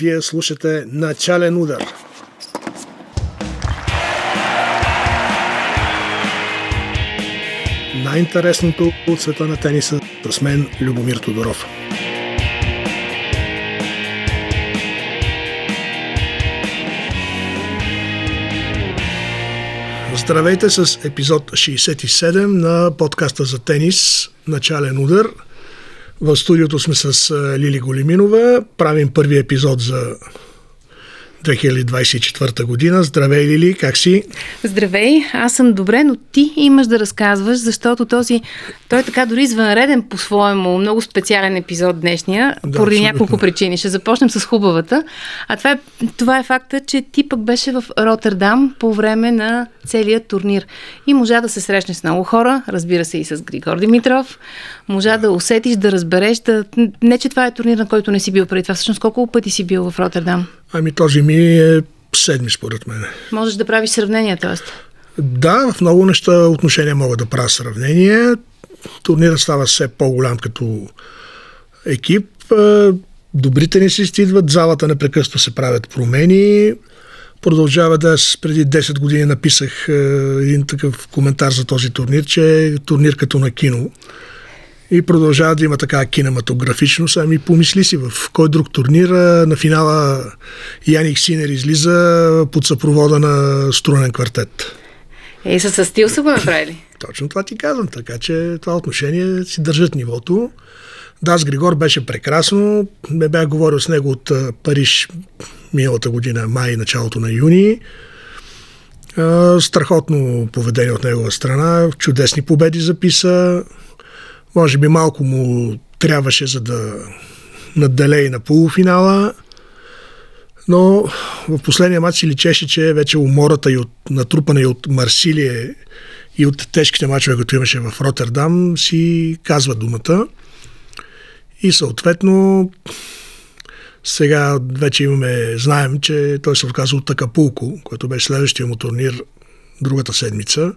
Вие слушате Начален удар. Най-интересното от света на тениса с мен Любомир Тодоров. Здравейте с епизод 67 на подкаста за тенис Начален удар. В студиото сме с Лили Големинова. Правим първи епизод за 2024 година. Здравей, Лили, как си? Здравей, аз съм добре, но ти имаш да разказваш, защото той е така дори извънреден по-своему, много специален епизод днешния, да, поради абсолютно няколко причини. Ще започнем с хубавата. А това е факта, че ти пък беше в Ротердам по време на целия турнир. И можа да се срещнеш с много хора, разбира се и с Григор Димитров. Можа да усетиш, да разбереш, не че това е турнир, на който не си бил преди това. Всъщност колко пъти си бил в Ротердам? Ами този ми е седми, според мен. Можеш да правиш сравнение, т.е.? Да, в много неща отношения мога да правя сравнение. Турнирът става все по-голям като екип. Добрите не си стидват, залата непрекъснато се правят промени. Продължава да аз преди 10 години написах един такъв коментар за този турнир, че е турнир като на кино. И продължава да има така кинематографичност. Ами помисли си, в кой друг турнир на финала Яник Синер излиза под съпровода на струнен квартет. И със стил са го направили. Точно това ти казвам, така че това отношение си държат нивото. Да, с Григор беше прекрасно. Не бях говорил с него от Париж миналата година, май, началото на юни. Страхотно поведение от негова страна. Чудесни победи записа. Може би малко му трябваше, за да надделее на полуфинала, но в последния матч си личеше, че вече умората и от натрупана и от Марсилие и от тежките мачове, които имаше в Ротердам, си казва думата. И съответно сега вече знаем, че той се отказа от Акапулко, което беше следващия му турнир другата седмица.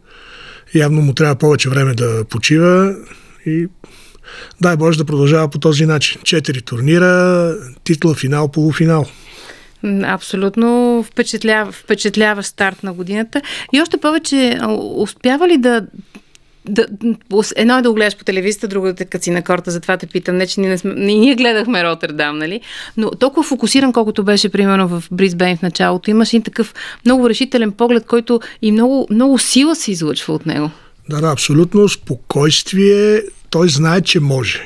Явно му трябва повече време да почива. И дай Боже да продължава по този начин. 4 турнира, титла, финал, полуфинал. Абсолютно впечатляващ старт на годината. И още повече, успява ли едно е да го гледаш по телевизията, другото е като си на корта, затова те питам. Не, че ние гледахме Ротердам, нали? Но толкова фокусиран, колкото беше, примерно, в Бризбейн в началото. Имаш един такъв много решителен поглед, който и много, много сила се излъчва от него. Да, абсолютно. Спокойствие. Той знае, че може.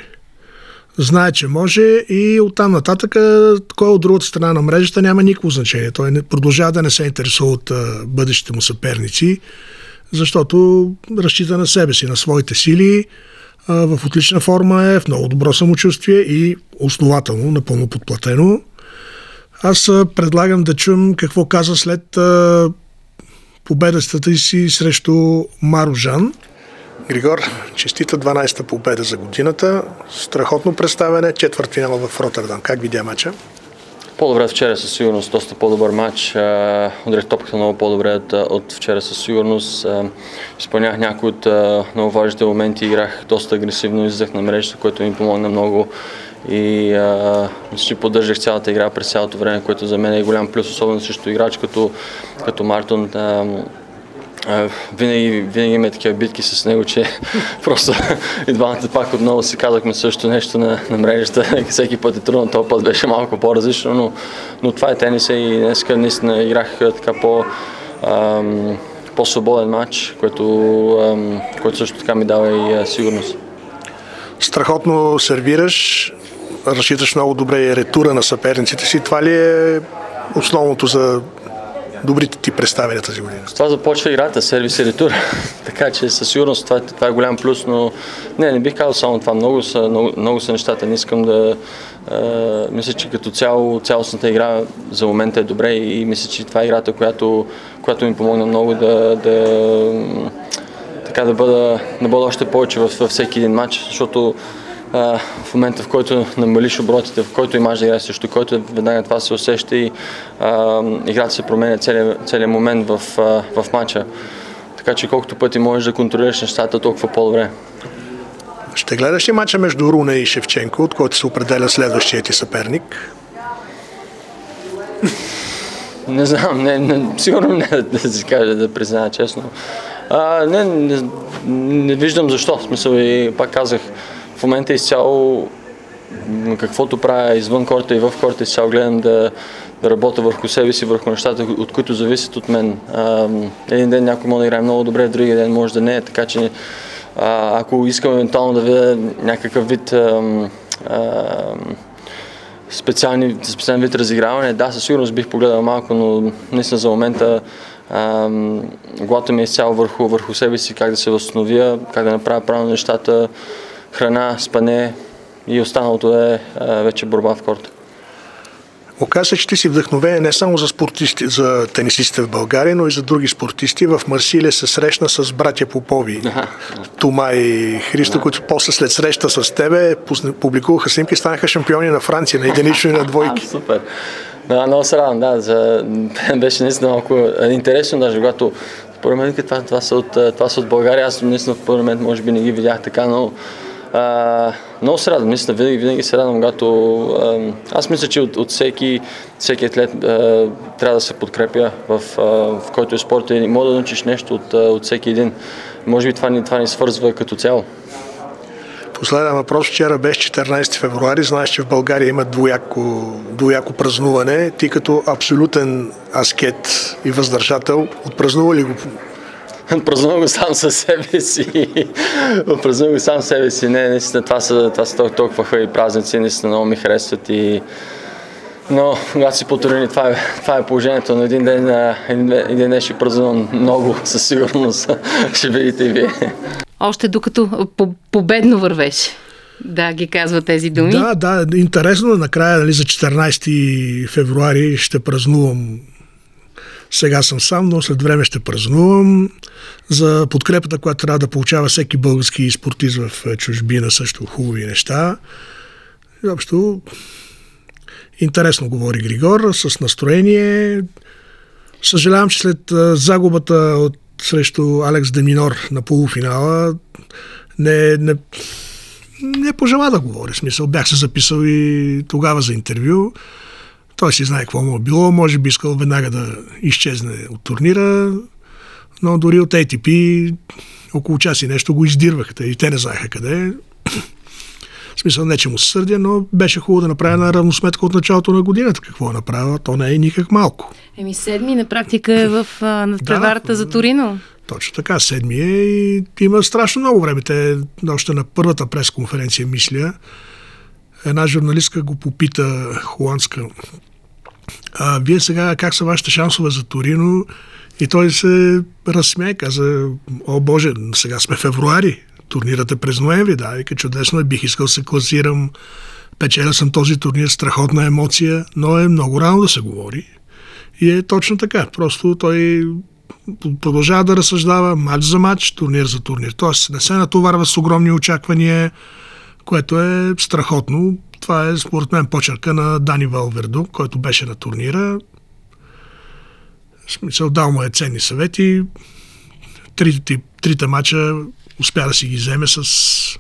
Знае, че може и оттам нататък кой от другата страна на мрежата няма никакво значение. Той продължава да не се интересува от бъдещите му съперници, защото разчита на себе си, на своите сили. В отлична форма е, в много добро самочувствие и основателно, напълно подплатено. Аз предлагам да чуем какво каза след победата си срещу Марожан. Григор, честита 12-та победа за годината. Страхотно представяне, четвъртфинал в Ротердам. Как видя мача? По-добре от вчера със сигурност. Доста по-добър матч. Ударих топката много по-добре от вчера със сигурност. Изпълнях някои от много важните моменти. Играх доста агресивно, излизах на мрежата, което ми помогна много. И мисля, че поддържах цялата игра през цялото време, което за мен е голям плюс, особено срещу играч като Мартон. Винаги има такива битки с него, че просто и двамата пак отново си казахме също нещо на мрежата. Всеки път е трудно, този път беше малко по-различно, но това е тениса и днеска наистина играх така по-свободен матч, който също така ми дава и сигурност. Страхотно сервираш, разчиташ много добре ретура на съперниците си. Това ли е основното за добрите ти представяния тази година? С това започва играта, сервис и ретура. Така че със сигурност това е голям плюс, но не бих казал само това. Много са нещата. Не искам да... мисля, че като цяло, цялостната игра за момента е добре и мисля, че това е играта, която ми помогна много да бъда още повече във всеки един матч, защото в момента, в който намалиш оборотите, в който имаш да играеш срещу който, веднага това се усеща и играта се променя целият момент в матча. Така че колкото пъти можеш да контролираш нещата, толкова по-добре. Ще гледаш ли матча между Руна и Шевченко, от който се определя следващия ти съперник? Не знам, сигурно не да се каже, да призная честно. Не виждам защо, в смисъл, и пак казах, в момента изцяло каквото правя извън корта и в корта, изцяло гледам да работя върху себе си, върху нещата, от които зависят от мен. Един ден някой може да играе много добре, другия ден може да не е, така че ако искам евентуално да видя някакъв вид специален вид разиграване, да, със сигурност бих погледал малко, но наистина за момента главата ми е изцяло върху себе си, как да се възстановя, как да направя правилно нещата, храна, спане и останалото е вече борба в корта. Оказа се, че ти си вдъхновение не само за тенисистите в България, но и за други спортисти. В Марсилие се срещна с братя Попови, Тома и Христо, които после след среща с тебе публикуваха снимки и станаха шампиони на Франция, на единично и на двойки. Супер! Да, много се радвам, да. Беше наистина малко интересно, даже когато според мен това са от България. Аз наистина в първи момент може би не ги видях така, но много се радвам, наистина, винаги се радвам, когато аз мисля, че от всеки атлет трябва да се подкрепя в който е спорта и може да научиш нещо от всеки един. Може би това ни свързва като цяло. Последен въпрос. Вчера беше 14 февруари. Знаеш, че в България има двояко празнуване. Ти като абсолютен аскет и въздържател, отпразнува ли го? Празнувам го сам със себе си. Не, наистина, това са толкова хубави празници, наистина много ми харесват и... Но, когато си по-турни, това е положението, но един ден ще празнувам много, със сигурност. Ще видите и вие. Още докато победно вървеше. Да, ги казва тези думи. Да, интересно. Накрая, за 14 февруари ще празнувам. Сега съм сам, но след време ще празнувам. За подкрепата, която трябва да получава всеки български спортист в чужбина, също хубави неща. Изобщо интересно говори Григор, с настроение. Съжалявам, че след загубата срещу Алекс де Минор на полуфинала не пожела да говори. В смисъл, бях се записал и тогава за интервю. Той си знае какво му е било, може би искал веднага да изчезне от турнира, но дори от ATP около час и нещо го издирваха и те не знаеха къде. В смисъл, не че му се сърдя, но беше хубаво да направя една равносметка от началото на годината. Какво е направила, то не е никак малко. Седми на практика е в надпреварата за Торино. Точно така, седми е и има страшно много време. Те още на първата пресконференция, мисля, една журналистка го попита, холандска, вие сега как са вашите шансове за Торино? И той се разсмя и каза, о боже, сега сме февруари, турнирът е през ноември, да, вика, чудесно, бих искал да се класирам, печеля съм този турнир, страхотна емоция, но е много рано да се говори. И е точно така, просто той продължава да разсъждава матч за матч, турнир за турнир, т.е. не се натоварва с огромни очаквания, което е страхотно. Това е според мен почерка на Дани Валвердо, който беше на турнира. В смисъл, дал му е ценни съвети. Трите мача успя да си ги вземе с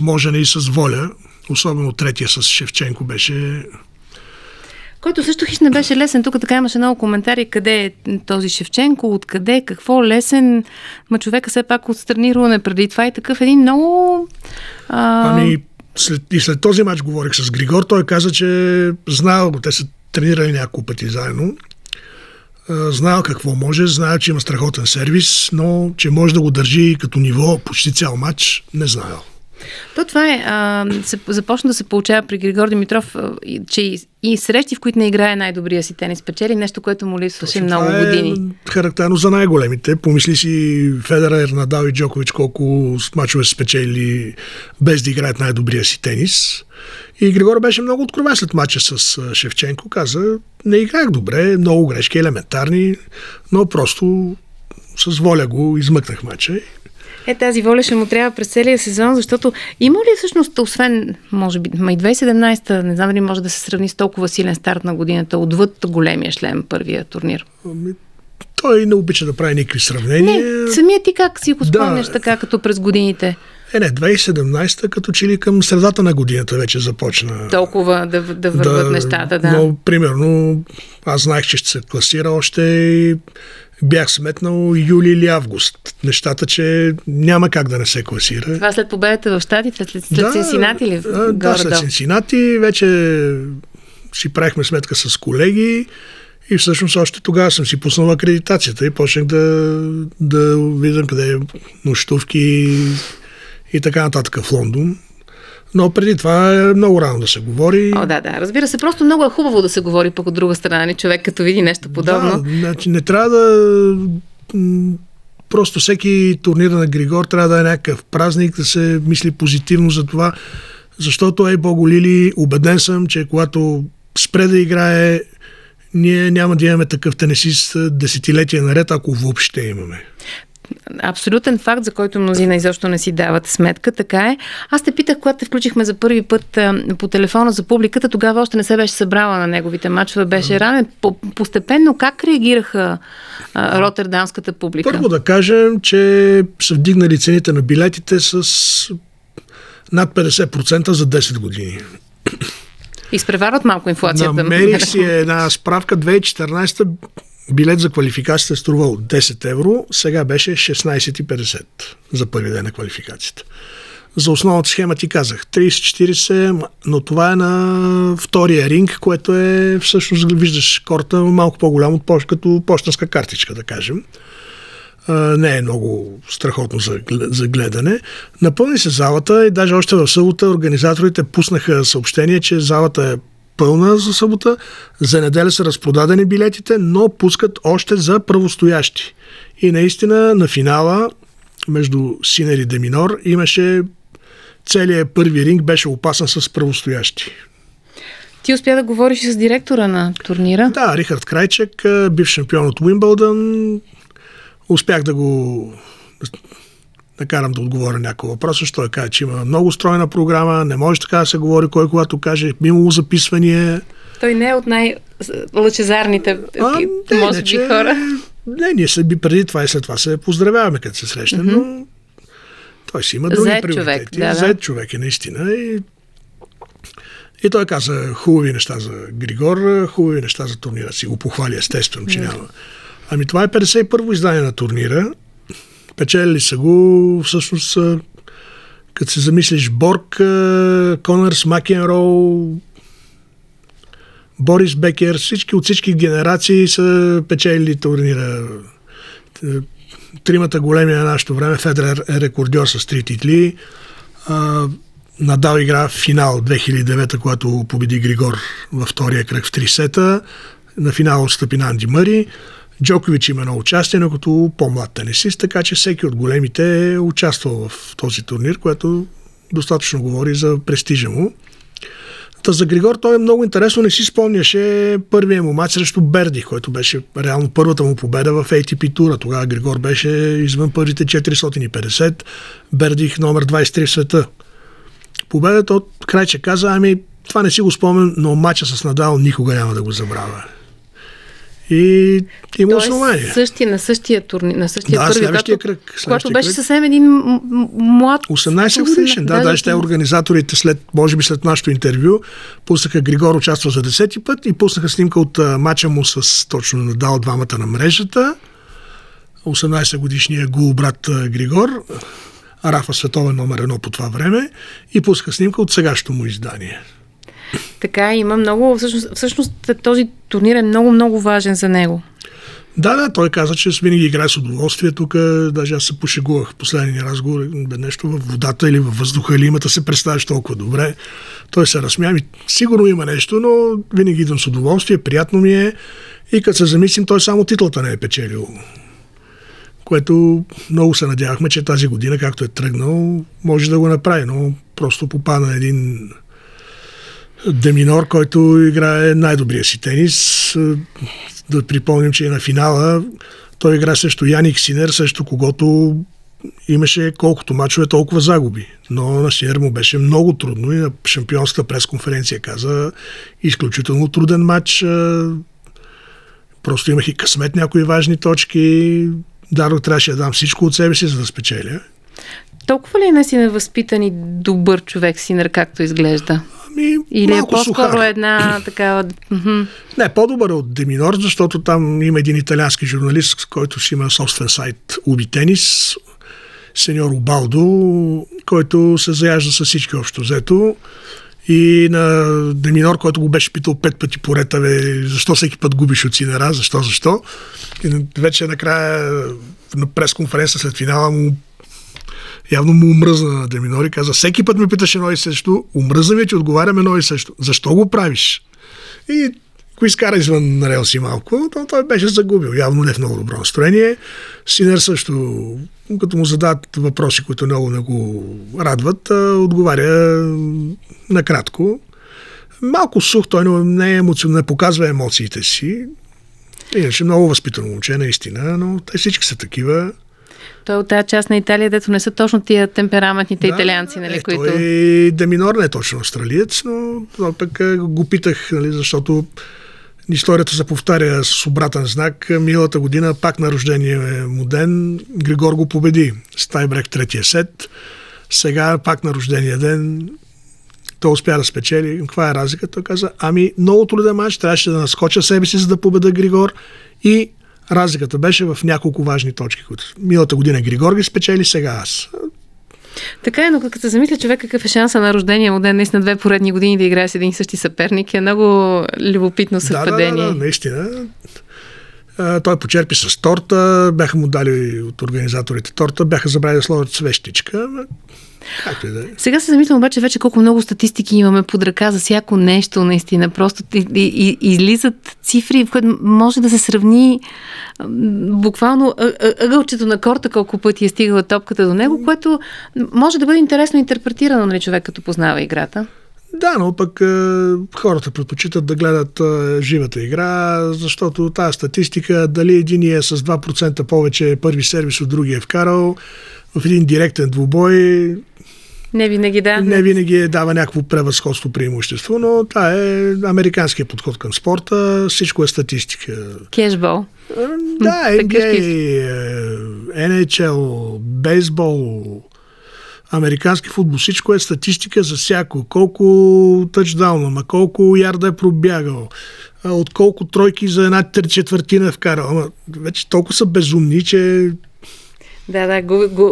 можене и с воля. Особено третия с Шевченко беше... Който също хич не беше лесен. Тук така имаше много коментари. Къде е този Шевченко? Откъде? Какво лесен? Ма човека все пак отстрани Руна преди това и такъв един много... И след този матч говорих с Григор. Той каза, че знаел го. Те са тренирали няколко пъти заедно. Знаел какво може. Знаел, че има страхотен сервис, но че може да го държи като ниво почти цял матч. Не знаел. То това е, започна да се получава при Григор Димитров, че и срещи, в които не играе най-добрия си тенис, печели, нещо, което му липсваше много години. Е характерно за най-големите. Помисли си Федерер, Надал и Джокович колко мачове са спечели без да играят най-добрия си тенис. И Григор беше много откровен след мача с Шевченко. Каза, не играх добре, много грешки, елементарни, но просто с воля го измъкнах мача. Тази воля ще му трябва през целия сезон, защото има ли всъщност, освен, може би, и 2017-та, не знам дали може да се сравни с толкова силен старт на годината, отвъд големия шлем, първия турнир? Той не обича да прави никакви сравнения. Не, самия ти как си го спомняш така, като през годините? Не, 2017-та, като че ли към средата на годината вече започна. Толкова да върват нещата, да. Но, примерно, аз знаех, че ще се класира още и бях сметнал юли или август. Нещата, че няма как да не се класира. Това след победата в Щатите, след Синсинати ли? Да, след Синсинати вече си правихме сметка с колеги и всъщност още тогава съм си пуснал акредитацията и почнах да видам къде е нощувки и така нататък в Лондон. Но преди това е много рано да се говори. О, да. Разбира се, просто много е хубаво да се говори пък от друга страна. Човек като види нещо подобно. Да, значи не трябва да... Просто всеки турнир на Григор трябва да е някакъв празник, да се мисли позитивно за това. Защото, Богу Лили, убеден съм, че когато спре да играе, ние няма да имаме такъв тенесист десетилетия наред, ако въобще имаме. Абсолютен факт, за който мнозина изобщо не си дават сметка, така е. Аз те питах, когато те включихме за първи път по телефона за публиката, тогава още не се беше събрала на неговите мачове, беше ранен. Постепенно как реагираха ротердамската публика? Първо да кажем, че са вдигнали цените на билетите с над 50% за 10 години. Изпреварват малко инфлацията. Намерих си една справка, 2014-та билет за квалификацията струвал 10 евро, сега беше 16,50 за първи ден на квалификацията. За основната схема ти казах 30-40, но това е на втория ринг, което е всъщност, виждаш корта малко по-голям от като пощенска картичка, да кажем. Не е много страхотно за гледане. Напълни се залата и даже още в събота организаторите пуснаха съобщение, че залата е пълна за събота, за неделя са разпродадени билетите, но пускат още за правостоящи. И наистина на финала между Синер и де Минор имаше целият първи ринг беше опасен с правостоящи. Ти успя да говориш с директора на турнира? Да, Рихард Крайчек, бивш шампион от Уимбълдън. Успях да го накарам да отговоря някакъв въпрос, защото той каза, че има много стройна програма, не може така да се говори, кой когато каже, имало записвания. Той не е от най-лъчезарните може би хора. Не, ние се би преди това и след това се поздравяваме, като се срещнем, но той си има други приоритети. Зает човек е наистина. И той каза хубави неща за Григор, хубави неща за турнира. Си го похвали, естествено, че няма. Ами това е 51-во издание на турнира. Печели са го, всъщност, като се замислиш, Борг, Конърс, Макенроу, Борис Бекер, всички от всички генерации са печели турнира. Тримата големи на нашето време. Федерер е рекордьор с 3 титли. Надал игра в финал 2009, когато победи Григор във втория кръг в 3 сета. На финал отстъпи на Анди Мъри. Джокович има едно участие, но като по-млад тенесист, така че всеки от големите е участвал в този турнир, което достатъчно говори за престижа му. Та за Григор той е много интересно, не си спомняше първия му матч срещу Берди, който беше реално първата му победа в ATP тура. Тогава Григор беше извън първите 450, Бердих номер 23 в света. Победата от Крайче каза, това не си го спомням, но матча с Надал никога няма да го забравя. И има основание. На същия да, първи, когато беше съвсем един млад... 18 годишен, даже те организаторите, може би след нашото интервю, пуснаха Григор участва за 10-ти път и пуснаха снимка от мача му с точно Надал двамата на мрежата. 18 годишния гул брат Григор, Рафа световен номер 1 по това време и пуснаха снимка от сегашното му издание. Така, има много... Всъщност този турнир е много-много важен за него. Да, той каза, че винаги играе с удоволствие. Тук даже аз се пошегувах в последния разговор. Нещо във водата или във въздуха или имата се представиш толкова добре. Той се разсмя. Сигурно има нещо, но винаги идвам с удоволствие. Приятно ми е. И като се замислим, той само титлата не е печелил. Което много се надявахме, че тази година, както е тръгнал, може да го направи. Но просто попадна един... Де Минор, който играе най-добрия си тенис. Да припомним, че и на финала той игра срещу Яник Синер, срещу когото имаше колкото мачове, толкова загуби. Но на Синер му беше много трудно и на шампионската пресконференция каза изключително труден матч. Просто имах и късмет някои важни точки. Даро трябваше да дам всичко от себе си, за да спечеля. Толкова ли не си невъзпитан и добър човек, Синер, както изглежда? Или е по-скоро една такава... Не, по-добър от де Минор, защото там има един италиански журналист, който си има собствен сайт Уби Тенис, сеньор Убалдо, който се заяжда с всички общо взето. И на де Минор, който го беше питал 5 пъти поред, защо всеки път губиш от Синера, защо. И вече накрая на пресконференция след финала му явно му умръзна на де Минор и каза: всеки път ме питаш едно и също, умръзна ми, че отговарям едно и също. Защо го правиш? И ако изкара извън релси малко, то той беше загубил. Явно не в много добро настроение. Синер също, като му задават въпроси, които много не го радват, отговаря накратко. Малко сух, той не показва емоциите си. Иначе много възпитано момче, наистина, но те всички са такива. Той от тази част на Италия, дето не са точно тия темпераментните италианци, нали, които... Той де Минор не е точно австралиец, но пък го питах, нали, защото историята се повтаря с обратен знак. Миналата година, пак на рождения му ден, Григор го победи с тайбрек третия сет. Сега, пак на рождения ден, той успя да спечели. Каква е разликата? Той каза: много труден матч, трябваше да наскоча себе си, за да победа Григор, и разликата беше в няколко важни точки, които миналата година Григор ги спечели, сега аз. Така е, но като се замисля човек какъв е шанса на рождения му ден, наистина 2 поредни години да играе с един и същи съперник, е много любопитно съвпадение. Да, наистина. Той почерпи с торта, бяха му дали от организаторите торта, бяха забравили да сложат свещичка. Да. Сега се замислям обаче вече колко много статистики имаме под ръка за всяко нещо, наистина. Просто излизат цифри, в които може да се сравни буквално ъгълчето на корта, колко пъти е стигала топката до него, което може да бъде интересно интерпретирано, нали, човек като познава играта. Да, но пък хората предпочитат да гледат живата игра, защото тази статистика, дали единия с 2% повече първи сервис от другия е вкарал, в един директен двубой не винаги дава някакво превъзходство, преимущество, но това е американският подход към спорта. Всичко е статистика. Кешбол. Да, NBA, NHL, бейсбол, американски футбол, всичко е статистика за всяко. Колко тъчдаун, ама колко ярда е пробягал, от колко тройки за една четвъртина е вкарал. Ама вече толкова са безумни, че... Да,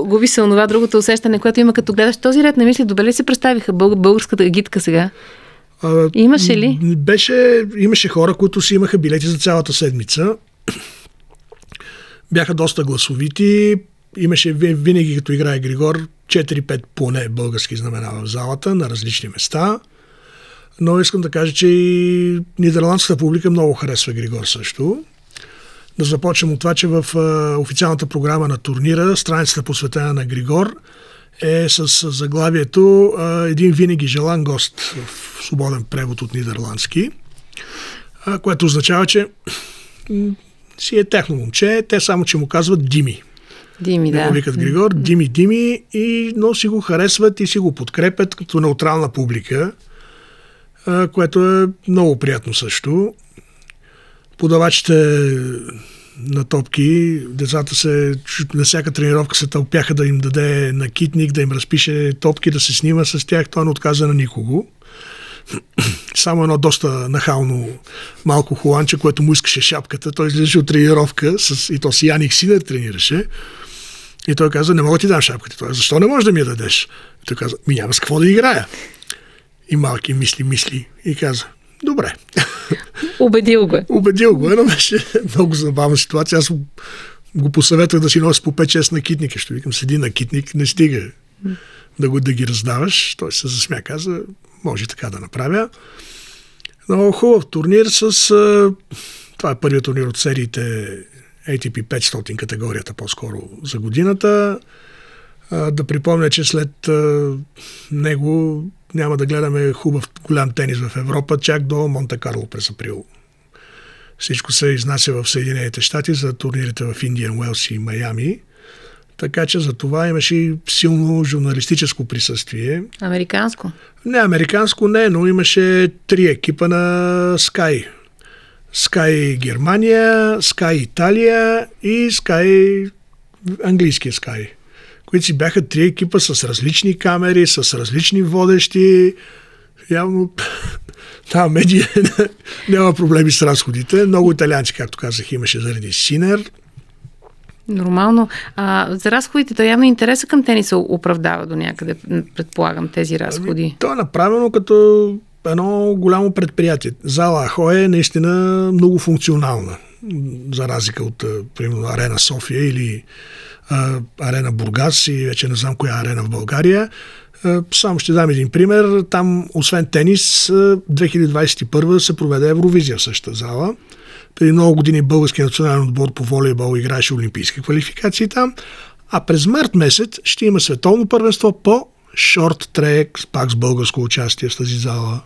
губи се онова другото усещане, което има като гледаш този ред на мисли. Добре ли се представиха българската гидка сега? Имаше ли? Имаше хора, които си имаха билети за цялата седмица. Бяха доста гласовити. Имаше винаги, като играе Григор, 4-5 поне български знамена в залата на различни места. Но искам да кажа, че и нидерландската публика много харесва Григор също. Да започнем от това, че в официалната програма на турнира, страницата посветена на Григор, е с заглавието "Един винаги желан гост", в свободен превод от нидерландски, което означава, че си е техно момче, те само, че му казват Дими. Дими, да. Викат Григор, Дими, но си го харесват и си го подкрепят като неутрална публика, което е много приятно също. Подавачите на топки, децата се на всяка тренировка се тълпяха да им даде накитник, да им разпише топки, да се снима с тях. Той не отказа на никого. Само едно доста нахално малко холандче, което му искаше шапката. Той излизаше от тренировка и то си Яник Синер тренираше. И той каза: не мога ти дам шапката. Той: защо не можеш да ми я дадеш? И той каза: няма с какво да играя. И малки мисли и каза: добре. Убедил го. Едно беше много забавна ситуация. Аз го посъветвах да си носи по 5-6 накитника. Ще викам: седи накитник, не стига да ги раздаваш. Той се засмя, каза: може така да направя. Много хубав турнир това е първият турнир от сериите ATP 500 категорията по-скоро за годината. Да припомня, че след него няма да гледаме хубав голям тенис в Европа, чак до Монте-Карло през април. Всичко се изнася в Съединените щати за турнирите в Индиан Уелс и Майами. Така че за това имаше силно журналистическо присъствие. Американско? Не, но имаше 3 екипа на Sky. Sky Германия, Sky Италия и Sky английския Sky, които си бяха три екипа с различни камери, с различни водещи. Явно тази медия няма проблеми с разходите. Много италианци, както казах, имаше заради Синер. Нормално. За разходите, да, явно интереса към тениса оправдава до някъде, предполагам, тези разходи. То е направено като едно голямо предприятие. Зала Ахой е наистина много функционална. За разлика от, примерно, Арена София или Арена Бургас и вече не знам коя арена в България. Само ще дам един пример. Там, освен тенис, 2021 се проведе Евровизия в същата зала. Преди много години българския национален отбор по волейбол играеше олимпийски квалификации там. А през март месец ще има световно първенство по шорт трек, пак с българско участие в тази зала.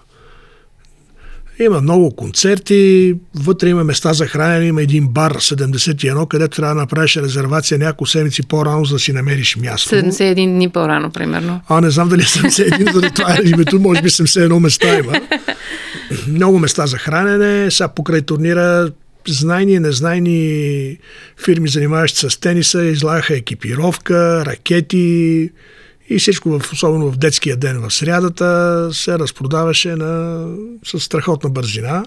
Има много концерти, вътре има места за хранене, има един бар 71, където трябва да направиш резервация няколко седмици по-рано, за да си намериш място. 71 дни по-рано, примерно. Не знам дали 71, заради това е името, може би 71 места има. Много места за хранене, сега покрай турнира знайни и незнайни фирми, занимаващи с тениса, излагаха екипировка, ракети и всичко, особено в детския ден в срядата, се разпродаваше с страхотна бързина.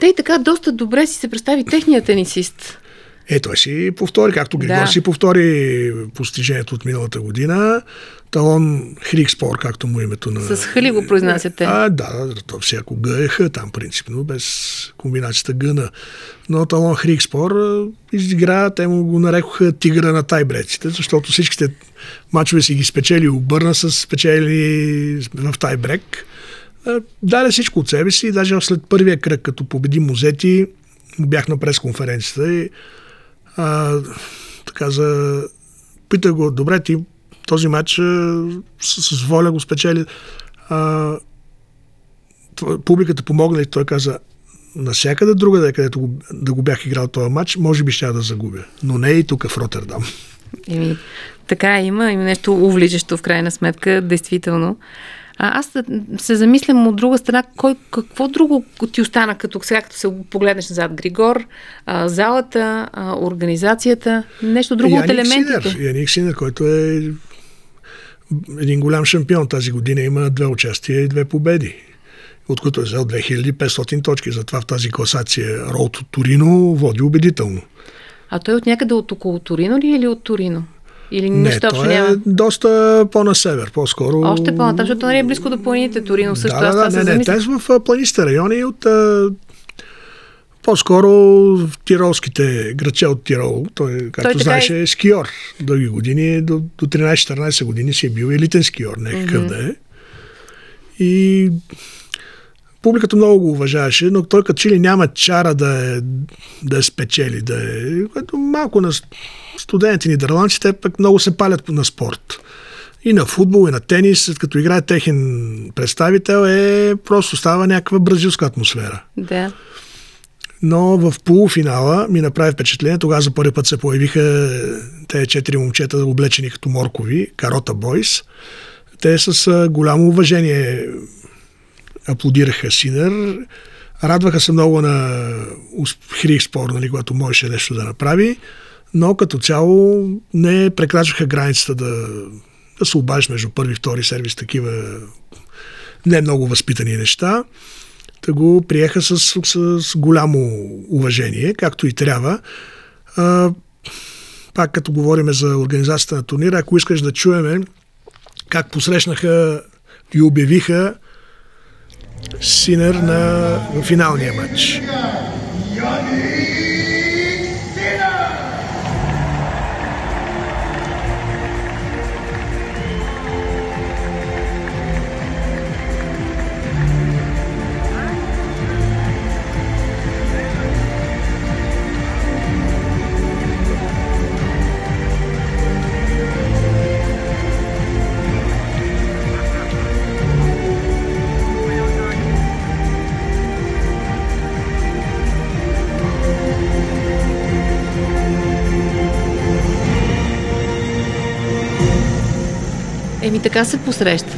Те и така доста добре си се представи техният тенисист. Той си повтори, както Григор си повтори постижението от миналата година. Талон Грикспор, както му името на... С хли го произнасяте. Да, то всяко гъеха, там принципно, без комбинацията гъна. Но Талон Грикспор изигра, те му го нарекоха тигра на тайбреците, защото всичките мачове си ги спечели, обърна с спечели в тайбрек. Даде всичко от себе си, даже след първия кръг, като победи Музети, бях на пресконференцията и питах го, добре, ти този матч с воля го спечели. Публиката помогна и той каза, насякъде другаде, където да го бях играл този матч, може би ще да загубя. Но не и тук в Ротердам. Така има нещо увличащо в крайна сметка, действително. Аз се замислям от друга страна, какво друго ти остана, като се погледнеш назад? Григор, залата, организацията, нещо друго от елементите? Яник Синер, който е един голям шампион тази година, има 2 участия и 2 победи, от които е взел 2500 точки. Затова в тази класация Роуд от Торино води убедително. А той от някъде от около Торино ли или от Торино? Или нещо общо няма? Е доста по-на север, по-скоро. Още по-на, защото не е близко до планините Торино. Също не. Те са в планистите райони от по-скоро в тиролските граче от Тирол. Той, както знаеш, е скиор. Дълги години, до 13-14 години си е бил елитен скиор, някакъв да е. И публиката много го уважаваше, но той като че ли няма чара да е спечели. Което малко на студентите нидерландците пък много се палят на спорт. И на футбол, и на тенис, като играе техен представител, просто става някаква бразилска атмосфера. Да. Но в полуфинала ми направи впечатление, тогава за първи път се появиха тези 4 момчета, облечени като моркови, Карота Бойс. Те с голямо уважение аплодираха Синер, радваха се много на Грикспор, когато можеше нещо да направи, но като цяло не прекрачваха границата да се обадиш между първи и втори сервис, такива не много възпитани неща. Та го приеха с голямо уважение, както и трябва. Пак като говорим за организацията на турнира, ако искаш да чуеме как посрещнаха и обявиха Синер на финалния матч. Така се посреща.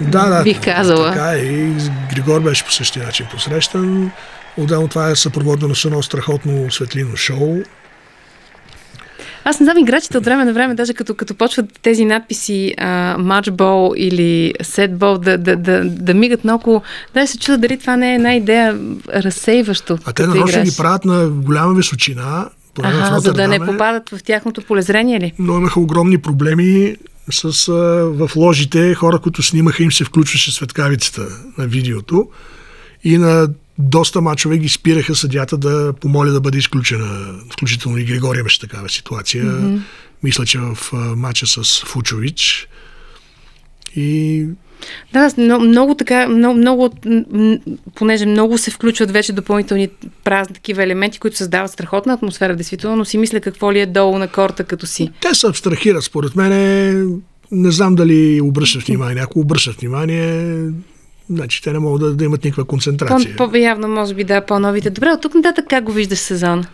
Да, бих казала. Така и Григор беше по същия начин посрещан. Отделно това е съпроводено с едно страхотно светлино шоу. Аз не знам, играчите от време на време, даже като почват тези надписи матчбол или сетбол да мигат наоколо, даже се чуда дали това не е една идея разсейващо. А те нарочно ги правят на голяма височина. За да не попадат в тяхното полезрение ли? Но имаха огромни проблеми в ложите. Хора, които снимаха, им се включваше светкавицата на видеото и на доста мачове ги спираха съдията да помоля да бъде изключена. Включително и Григор имаше такава ситуация. Mm-hmm. Мисля, че в мача с Фучович. И... Да, но много така, много, понеже много се включват вече допълнителни празни такива елементи, които създават страхотна атмосфера, действително, но си мисля какво ли е долу на корта като си. Те се абстрахират, според мен. Не знам дали обръщат внимание. Ако обръщат внимание, значи те не могат да имат никаква концентрация. По-явно, може би, да, по-новите. Добре, от тук нататък как го виждаш сезон?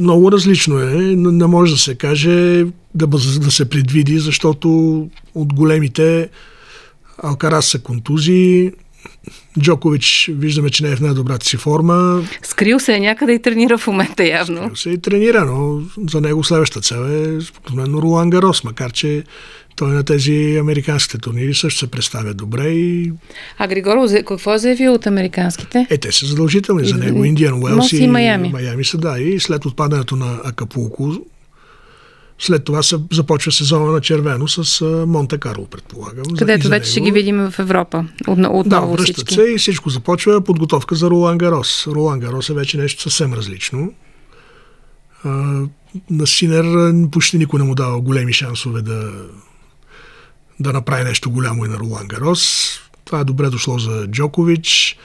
Много различно е. Не може да се каже, да се предвиди, защото от големите Алкарас са контузии. Джокович виждаме, че не е в най-добрата си форма. Скрил се е някъде и тренира в момента явно. Скрил се и тренира, но за него следващата цел е спокойно Ролан Гарос, макар че той на тези американските турнири също се представя добре. И... А Григор, какво е заявил от американските? Те са задължителни за него. Индиан Уелс и Майами са, да. И след отпадането на Акапулко, след това се започва сезона на червено с Монте-Карло, предполагам. Където вече ще ги видим в Европа. Отново да, връщат се и всичко започва подготовка за Ролан Гарос. Ролан Гарос е вече нещо съвсем различно. На Синер почти никой не му дава големи шансове да направи нещо голямо и на Ролан Гарос. Това е добре дошло за Джокович.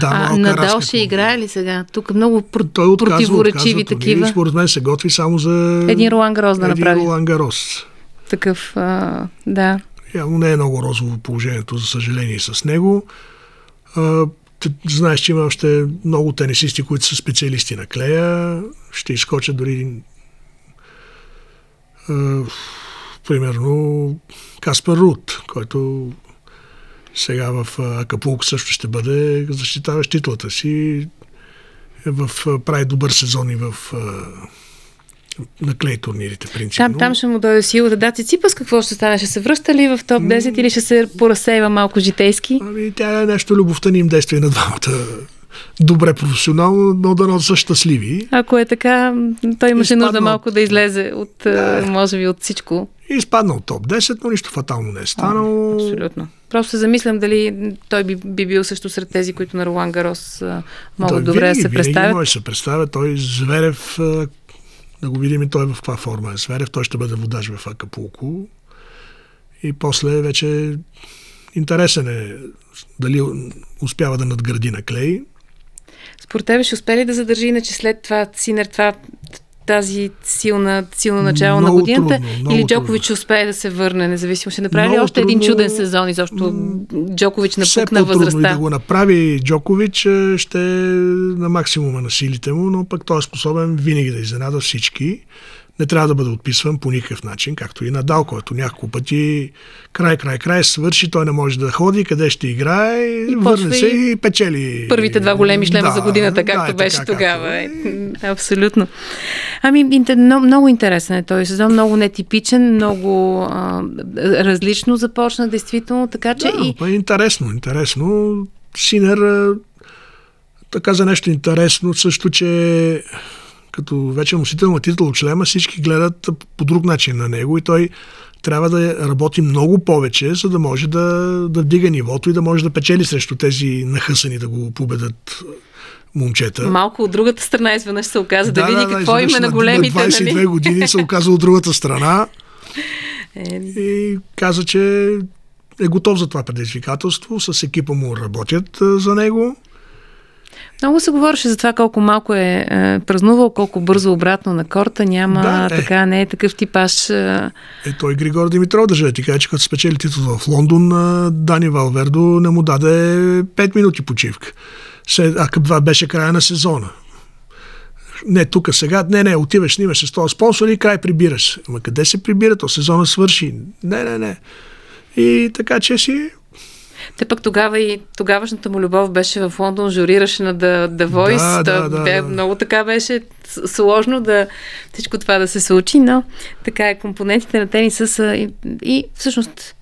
Да, Надал ще играе ли сега? Тук много противоречиви такива. Според мен се готви само за един Ролан Гарос да направи. Ролан Гарос. Такъв, да. Явно не е много розово положението, за съжаление, с него. Знаеш, че има още много тенисисти, които са специалисти на клея. Ще изкочат дори примерно Каспер Рут, който сега в Акапулко също ще бъде защитаващ титлата си. Прави добър сезон и на клей турнирите, принципно. Там ще му дойде силата. Да, Циципас какво ще стане? Ще се връща ли в топ 10 или ще се поразсейва малко житейски? Тя е нещо, любовта ни им действа на двамата. Добре професионално, но да са щастливи. Ако е така, той имаше нужда малко да излезе може би от всичко. Изпадна от топ 10, но нищо фатално не е станало. Абсолютно. Просто се замислям дали той би бил също сред тези, които на Ролан Гарос могат добре да се представят. Винаги може да се представя. Той Зверев, да го видим и той в каква форма е. Зверев, той ще бъде водач в Акапулко. И после вече интересен е дали успява да надгради на клей. Според тебе ще успее ли да задържи, иначе след това Синер, тази силно начало много на годината? Трудно, или Джокович ще успее да се върне, независимо? Ще направи ли още един чуден сезон и защото Джокович напукна възрастта? Все по-трудно и да го направи Джокович, ще на максимума на силите му, но пък той е способен винаги да изненада всички. Не трябва да бъде отписван по никакъв начин, както и Надал, който няколко пъти край свърши, той не може да ходи, къде ще играе, и върне се и печели. Първите два големи шлема за годината, както беше така, тогава. Абсолютно. Много интересен е този сезон, много нетипичен, много различно започна, действително, така че... Интересно. Синер, така за нещо интересно, също, че като вече носител на титул от члема, всички гледат по друг начин на него и той трябва да работи много повече, за да може да вдига нивото и да може да печели срещу тези нахъсани да го победат момчета. Малко от другата страна изведнъж се оказа, да види какво има на големите. 22 години се оказа от другата страна и каза, че е готов за това предизвикателство. С екипа му работят за него. Много се говореше за това колко малко е празнувал, колко бързо обратно на корта, така, не е такъв типаж. Той Григор Димитров държа, ти кажа, че като спечели титул в Лондон, Дани Валвердо не му даде 5 минути почивка. Това беше края на сезона. Не, тук сега, не, отиваш, снимаш с този спонсор и край прибираш. Ама къде се прибира? То сезона свърши. Не. И така, че си... Те пък тогава и тогавашната му любов беше в Лондон, журираше на The Voice. Много така беше сложно да всичко това да се случи, но така е, компонентите на тениса са и всъщност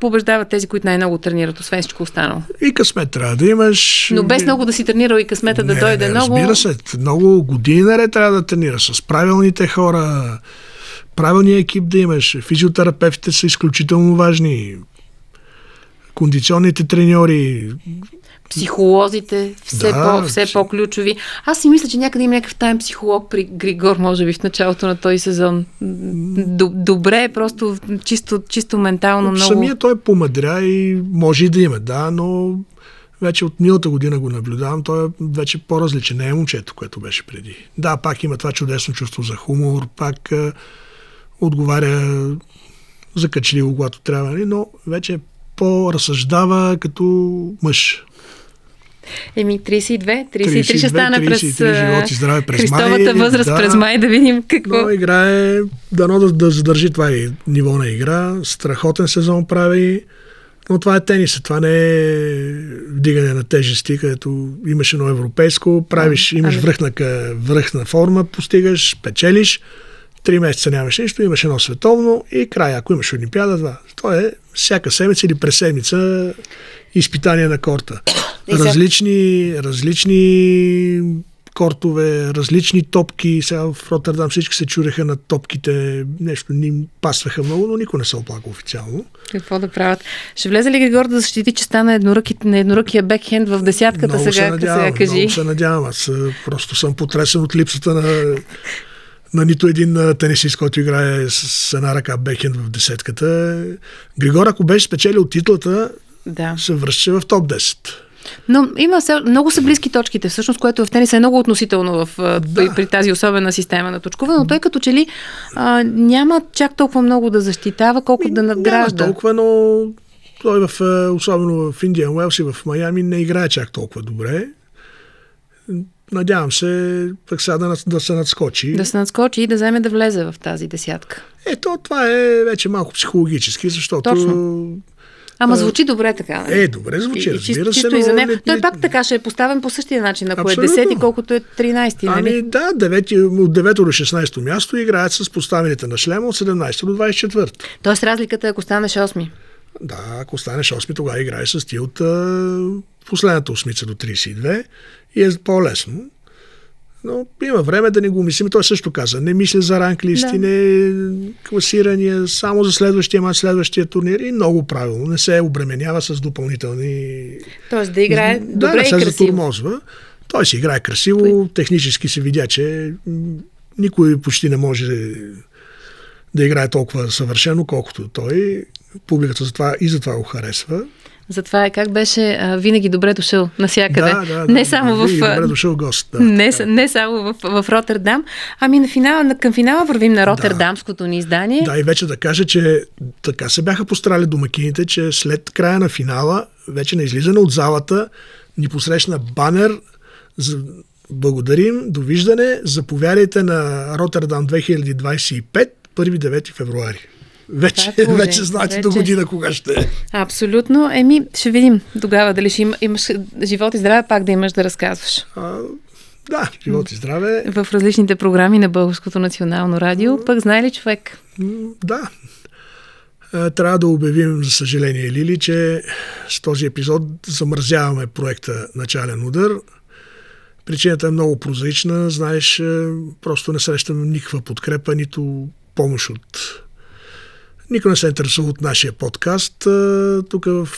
побеждават тези, които най-много тренират, освен всичко останало. И късмет трябва да имаш. Но без много да си тренирал и късмета да дойде много. Разбира се, много години наред трябва да тренираш с правилните хора, правилния екип да имаш. Физиотерапевтите са изключително важни. Кондиционните треньори. Психолозите, все по-ключови. Аз си мисля, че някъде има някакъв таен психолог при Григор, може би в началото на този сезон. Добре, просто чисто ментално много. Самия той помадря и може и да има, да, но вече от миналата година го наблюдавам, той е вече по-различен. Не е момчето, което беше преди. Да, пак има това чудесно чувство за хумор, пак отговаря закачливо, когато трябва, но вече по-разсъждава като мъж. 32 ще стана през Христовата възраст, през май, да видим какво. Но играе, дано да задържи това и ниво на игра. Страхотен сезон прави, но това е тенис, това не е вдигане на тежести, където имаш едно европейско, правиш, имаш връхна форма, постигаш, печелиш, 3 месеца нямаш нищо, имаш едно световно и край, ако имаш олимпиада, това. То е всяка седмица или през седмица изпитания на корта. Различни кортове, различни топки. Сега в Ротердам всички се чуреха на топките. Нещо ни пасваха много, но никой не се оплака официално. Какво да правят? Ще влезе ли Григор да защити, че стана на едноръкия бекхенд в десятката сега кажи? Много се надявам. Аз просто съм потресен от липсата на нито един тенисист, който играе с една ръка бекхенд в десетката. Григор, ако беше спечелил титлата, се връща в топ 10. Но има много са близки точките, всъщност, което в тениса е много относително при тази особена система на точкуване, но той като че ли няма чак толкова много да защитава, колко да надгражда. Няма толкова, но той особено в Индиан Уелс и в Майами не играе чак толкова добре. Надявам се пък сега да се надскочи. Да се надскочи и да вземе да влезе в тази десятка. Ето, това е вече малко психологически, защото... Точно. Ама звучи добре така. Добре звучи, разбира се. Но... Той пак така ще е поставен по същия начин, ако абсолютно е 10-ти, колкото е 13-ти. Нали? Да, 9, от 9 до 16-то място играят с поставените на шлема от 17 до 24. Тоест разликата е, ако станеш 8-ми. Да, ако станеш 8-ми, тогава играеш с ти от последната 8-ца до 32 и е по-лесно. Но има време да не го мислим. Той също каза, не мисля за ранглисти, не класирания, само за следващия мач, следващия турнир и много правилно. Не се обременява с допълнителни... Тоест да играе добре и красиво. Да, не се затурмозва. Той си играе красиво, технически се видя, че никой почти не може да играе толкова съвършено, колкото той. Публиката затова го харесва. Затова е как беше винаги добре дошъл навсякъде. Не само в добре дошъл гост. Не само в Ротердам, ами към финала вървим на Ротердамското ни издание. Да, и вече да кажа, че така се бяха пострали домакините, че след края на финала, вече на излизане от залата, ни посрещна банер за "Благодарим, довиждане, заповядайте на Ротердам 2025, 1-9 февруари. Вече знаете до година кога ще е. Абсолютно. Ще видим тогава дали ще имаш живот и здраве, пак да имаш да разказваш. Да, живот и здраве. В различните програми на Българското национално радио. Пък знае ли човек? Да. Трябва да обявим, за съжаление, Лили, че с този епизод замразяваме проекта "Начален удар". Причината е много прозаична. Знаеш, просто не срещам никаква подкрепа, нито помощ от... Никой не се интересува от нашия подкаст. Тук в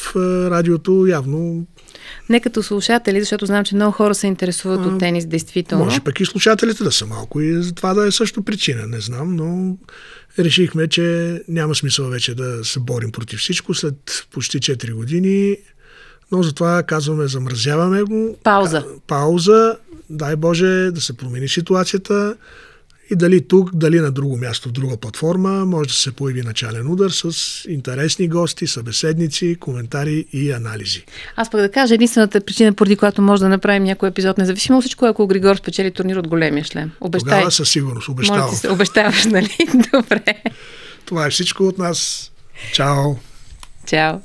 радиото явно... Не като слушатели, защото знам, че много хора се интересуват от тенис, действително. Може пък и слушателите да са малко и за това да е също причина, не знам, но решихме, че няма смисъл вече да се борим против всичко след почти 4 години, но затова казваме, замразяваме го. Пауза. Дай Боже да се промени ситуацията. И дали тук, дали на друго място, в друга платформа, може да се появи "Начален удар" с интересни гости, събеседници, коментари и анализи. Аз пък да кажа, единствената причина, поради която може да направим някой епизод, независимо всичко, ако Григор спечели турнир от големия шлем. Тогава със сигурност, обещавам. Обещаваш, нали? Добре. Това е всичко от нас. Чао! Чао!